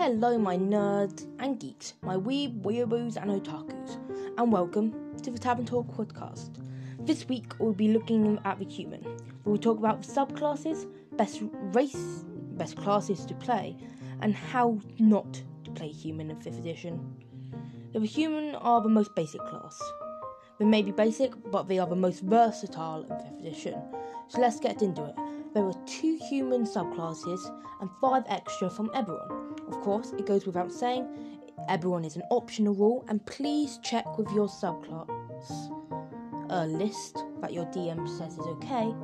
Hello my nerds and geeks, my weeaboos and otakus, and welcome to the Tavern Talk podcast. This week we'll be looking at the human. We'll talk about the subclasses, best classes to play, and how not to play human in 5th edition. The human are the most basic class. They may be basic, but they are the most versatile in 5th edition, so let's get into it. There are 2 human subclasses and 5 extra from Eberron. Of course, it goes without saying, Eberron is an optional rule, and please check with your subclass list that your DM says is okay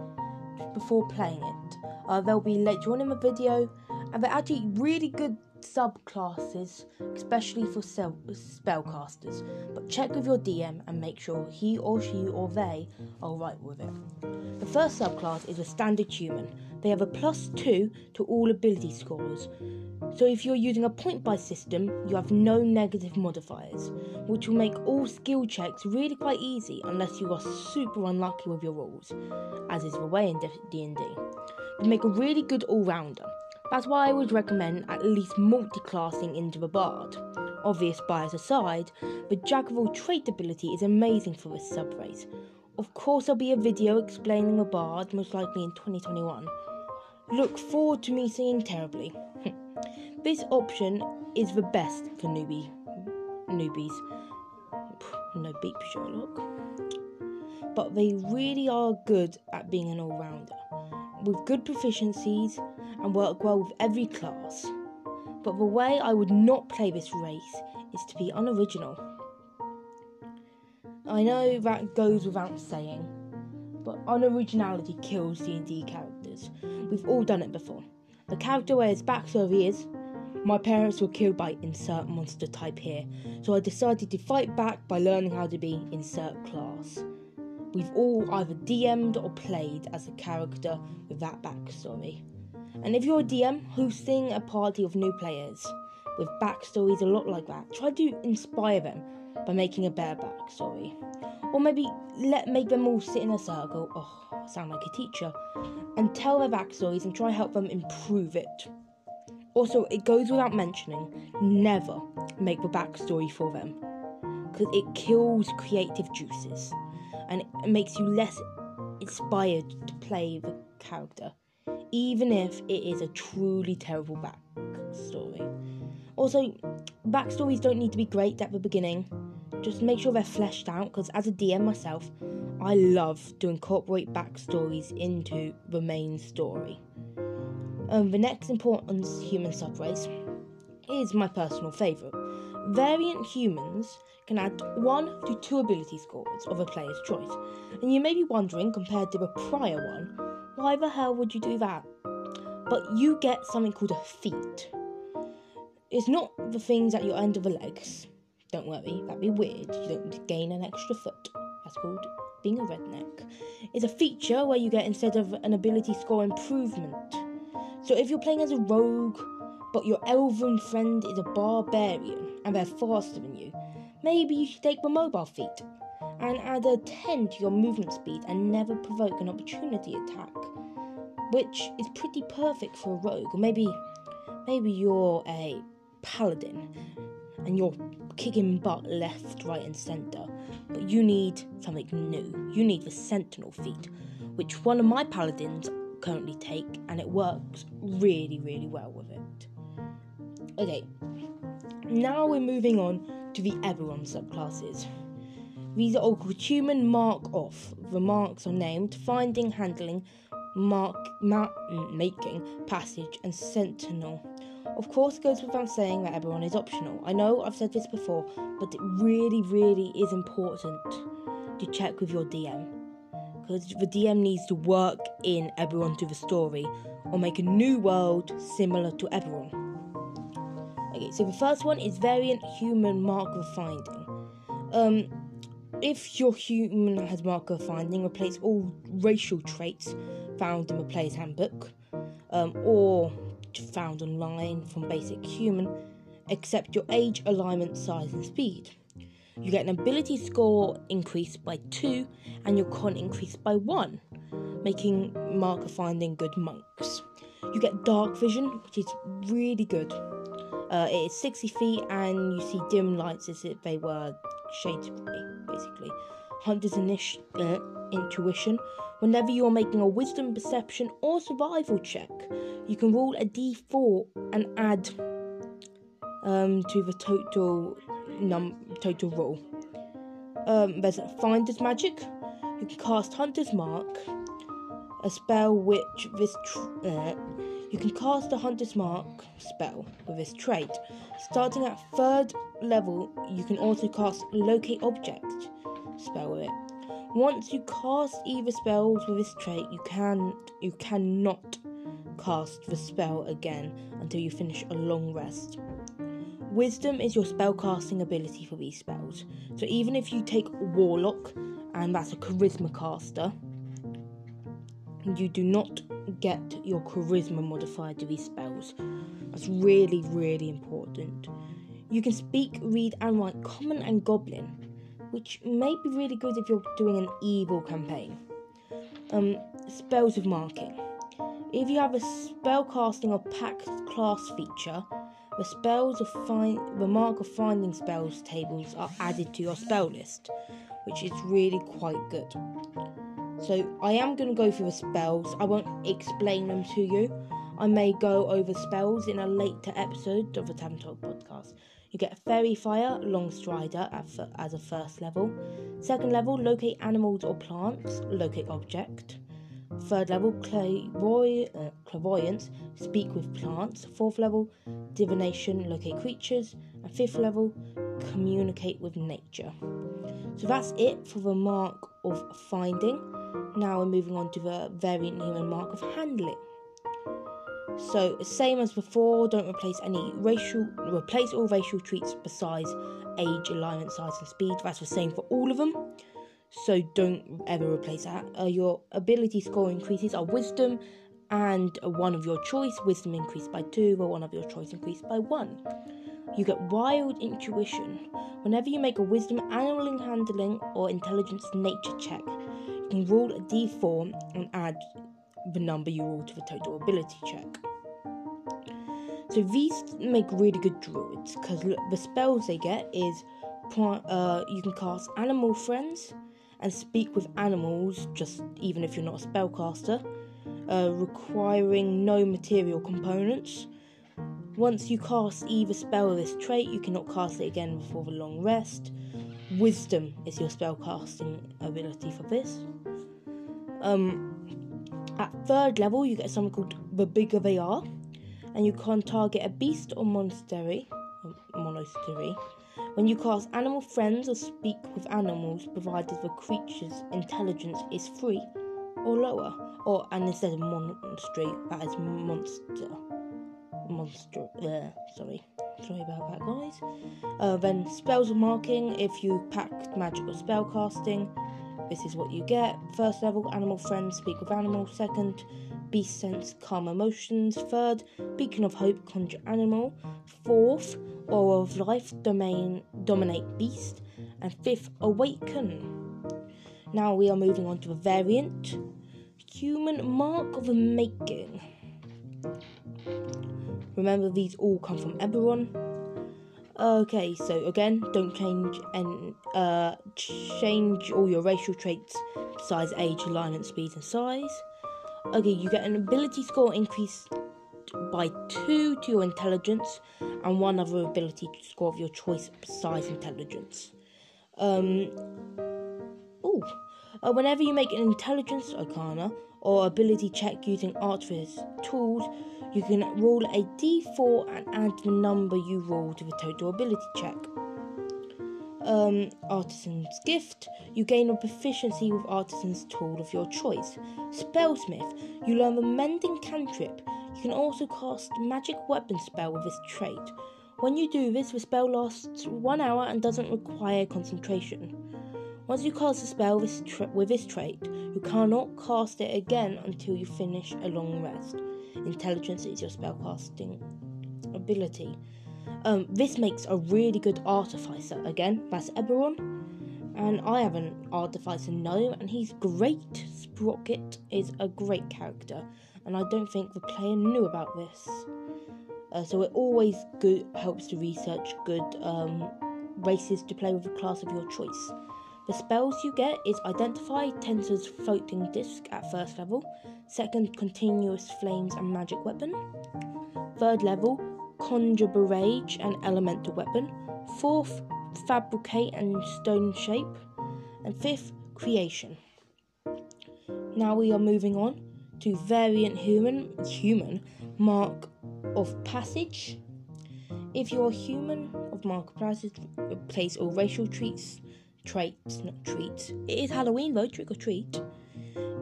before playing it. They'll be later on in the video, and they're actually really good subclasses, especially for spellcasters, but check with your DM and make sure he or she or they are right with it. The first subclass is a standard human. They have a +2 to all ability scores, so if you're using a point buy system, you have no negative modifiers, which will make all skill checks really quite easy unless you are super unlucky with your rolls, as is the way in D&D. They make a really good all-rounder. That's why I would recommend at least multi-classing into the Bard. Obvious bias aside, the Jack of all trait ability is amazing for this sub-race. Of course there'll be a video explaining the Bard, most likely in 2021. Look forward to me singing terribly. This option is the best for newbies. No beep, Sherlock. But they really are good at being an all-rounder, with good proficiencies, and work well with every class. But the way I would not play this race is to be unoriginal. I know that goes without saying, but unoriginality kills D&D characters. We've all done it before. The character wears back so he is. My parents were killed by insert monster type here, so I decided to fight back by learning how to be insert class. We've all either DM'd or played as a character with that backstory. And if you're a DM hosting a party of new players with backstories a lot like that, try to inspire them by making a better backstory. Or maybe make them all sit in a circle, I sound like a teacher, and tell their backstories and try to help them improve it. Also, it goes without mentioning, never make the backstory for them, because it kills creative juices. And it makes you less inspired to play the character, even if it is a truly terrible backstory. Also, backstories don't need to be great at the beginning. Just make sure they're fleshed out, because as a DM myself, I love to incorporate backstories into the main story. The next important human subrace is my personal favourite. Variant humans can add 1 to 2 ability scores of a player's choice, and you may be wondering, compared to the prior one, why the hell would you do that? But you get something called a feat. It's not the things at your end of the legs. Don't worry, that'd be weird. You don't gain an extra foot. That's called being a redneck. It's a feature where you get, instead of an ability score, improvement. So if you're playing as a rogue, but your elven friend is a barbarian and they're faster than you, maybe you should take the mobile feat and add a 10 to your movement speed and never provoke an opportunity attack, which is pretty perfect for a rogue. Or maybe you're a paladin and you're kicking butt left, right and centre, but you need something new. You need the sentinel feat, which one of my paladins currently take, and it works really, really well with it. Okay, now we're moving on to the Eberron subclasses. These are all called Human Mark Off. The marks are named Finding, Handling, Making, Passage and Sentinel. Of course, it goes without saying that Eberron is optional. I know I've said this before, but it really, really is important to check with your DM, because the DM needs to work in Eberron to the story or make a new world similar to Eberron. Okay, so the first one is Variant Human Mark of Finding. If your human has Mark of Finding, replace all racial traits found in the player's handbook, or found online from Basic Human, except your age, alignment, size and speed. You get an ability score increased by 2 and your con increased by 1, making Mark of Finding good monks. You get Dark Vision, which is really good. It is 60 feet, and you see dim lights as if they were shades of grey, basically. Hunter's intuition. Whenever you are making a wisdom, perception, or survival check, you can roll a d4 and add to the total roll. There's a Finder's Magic. You can cast Hunter's Mark, a spell which you can cast the Hunter's Mark spell with this trait. Starting at 3rd level, you can also cast Locate Object spell with it. Once you cast either spells with this trait, you cannot cast the spell again until you finish a long rest. Wisdom is your spellcasting ability for these spells. So even if you take Warlock, and that's a Charisma caster, you do not get your Charisma modifier to these spells. That's really, really important. You can speak, read, and write Common and Goblin, which may be really good if you're doing an evil campaign. Spells with marking. If you have a spellcasting or pact class feature, the mark of finding spells tables are added to your spell list, which is really quite good. So I am going to go through the spells. I won't explain them to you. I may go over spells in a later episode of the Tavern Talk podcast. You get Fairy Fire, Long Strider as a 1st level. 2nd level, Locate Animals or Plants, Locate Object. 3rd level, Clairvoyance, Speak with Plants. 4th level, Divination, Locate Creatures. And 5th level, Communicate with Nature. So that's it for the mark of finding. Now we're moving on to the variant human mark of handling. So, same as before, don't replace all racial traits besides age, alignment, size and speed. That's the same for all of them, so don't ever replace that. Your ability score increases are wisdom and one of your choice. Wisdom increased by 2, or one of your choice increased by 1. You get Wild Intuition. Whenever you make a wisdom, animal handling or intelligence nature check, you can roll a d4 and add the number you roll to the total ability check. So these make really good druids, because the spells they get is you can cast Animal Friends and Speak with Animals, just even if you're not a spellcaster, requiring no material components. Once you cast either spell or this trait, you cannot cast it again before the long rest. Wisdom is your spellcasting ability for this. At 3rd level, you get something called The Bigger They Are, and you can target a beast or monastery. When you cast Animal Friends or Speak with Animals, provided the creature's intelligence is 3 or lower, and instead of monastery, that is monster. Sorry about that, guys. Then spells of marking. If you packed magic or spell casting, this is what you get. 1st level, Animal Friends, Speak with Animals. 2nd, Beast Sense, Calm Emotions. 3rd, Beacon of Hope, Conjure Animal. 4th, Aura of Life, Dominate Beast. And 5th, Awaken. Now we are moving on to the variant human mark of the making. Remember, these all come from Eberron. Okay, so again, don't change all your racial traits besides age, alignment, speed, and size. Okay, you get an ability score increased by 2 to your intelligence, and one other ability score of your choice besides intelligence. Whenever you make an intelligence arcana or ability check using artifice tools, you can roll a d4 and add the number you roll to the total ability check. Artisan's Gift. You gain a proficiency with Artisan's Tool of your choice. Spellsmith. You learn the Mending cantrip. You can also cast Magic Weapon spell with this trait. When you do this, the spell lasts 1 hour and doesn't require concentration. Once you cast a spell with this trait, you cannot cast it again until you finish a long rest. Intelligence is your spellcasting ability. This makes a really good artificer. Again, that's Eberron. And I have an artificer gnome, and he's great. Sprocket is a great character, and I don't think the player knew about this. So it always helps to research good races to play with a class of your choice. The spells you get is Identify, Tenser's Floating Disc at first level, second Continuous Flames and Magic Weapon, third level Conjure Barrage and Elemental Weapon, fourth Fabricate and Stone Shape, and fifth Creation. Now we are moving on to Variant Human Mark of Passage. If you're a human of Mark of Passage, place all racial traits. It is Halloween though, trick or treat,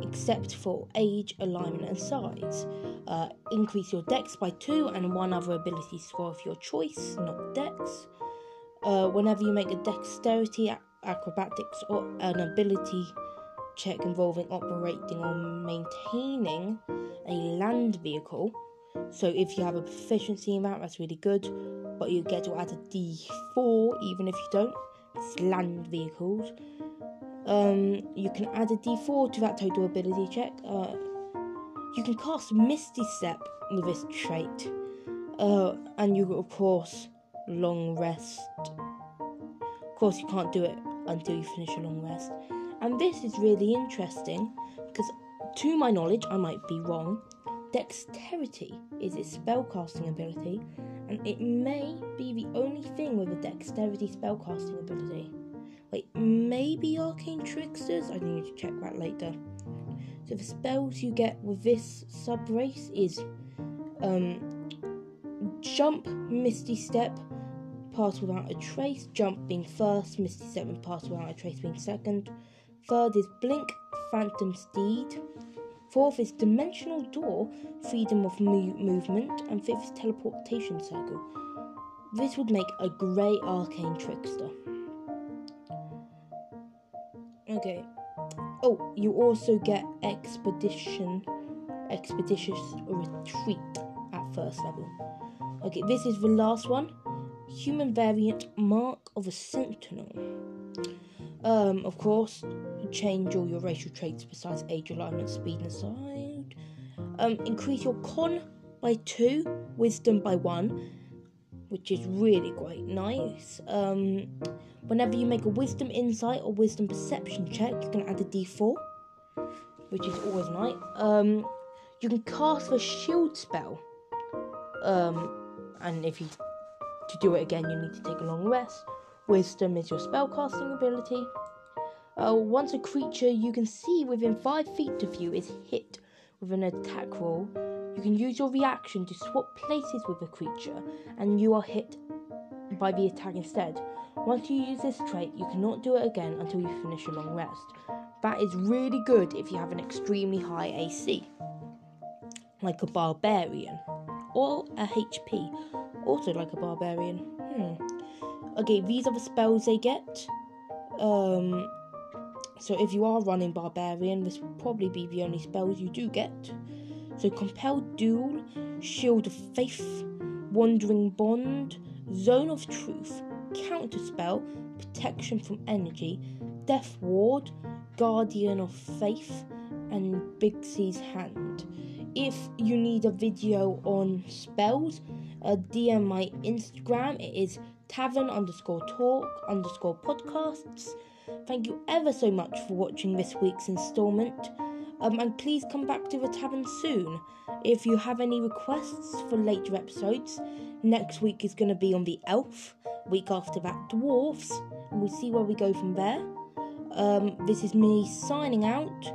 except for age, alignment and size. Increase your dex by 2 and 1 other ability score of your choice, not dex. Whenever you make a dexterity, acrobatics or an ability check involving operating or maintaining a land vehicle, so if you have a proficiency in that's really good, but you get to add a d4 even if you don't. It's land vehicles. You can add a d4 to that total ability check. You can cast Misty Step with this trait, and you of course long rest. Of course you can't do it until you finish a long rest. And this is really interesting because, to my knowledge, I might be wrong, dexterity is its spellcasting ability, and it may be the only thing with a dexterity spellcasting ability. Wait, maybe Arcane Tricksters? I need to check that later. So the spells you get with this subrace is Jump, Misty Step, Pass Without a Trace, Jump being first, Misty Step and Pass Without a Trace being second. Third is Blink, Phantom Steed. Fourth is Dimensional Door, Freedom of Movement. And fifth is Teleportation Circle. This would make a grey Arcane Trickster. Okay. Oh, you also get Expeditious Retreat at first level. Okay, this is the last one. Human Variant, Mark of a Sentinel. Of course, change all your racial traits besides age, alignment, speed and size. Increase your con by 2, wisdom by 1, which is really quite nice. Whenever you make a wisdom insight or wisdom perception check, you can add a d4, which is always nice. You can cast the shield spell, and if you to do it again you need to take a long rest. Wisdom is your spellcasting ability. Once a creature you can see within 5 feet of you is hit with an attack roll, you can use your reaction to swap places with the creature and you are hit by the attack instead. Once you use this trait, you cannot do it again until you finish a long rest. That is really good if you have an extremely high AC, like a barbarian, or a HP, also like a barbarian. Okay, these are the spells they get. So if you are running Barbarian, this will probably be the only spells you do get. So Compelled Duel, Shield of Faith, Wandering Bond, Zone of Truth, Counterspell, Protection from Energy, Death Ward, Guardian of Faith, and Big C's Hand. If you need a video on spells, DM my Instagram. It is tavern_talk_podcasts. Thank you ever so much for watching this week's instalment, and please come back to the tavern soon. If you have any requests for later episodes, next week is going to be on the elf, week after that dwarfs, and we'll see where we go from there. This is me signing out,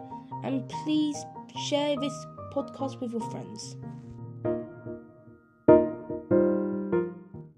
and please share this podcast with your friends.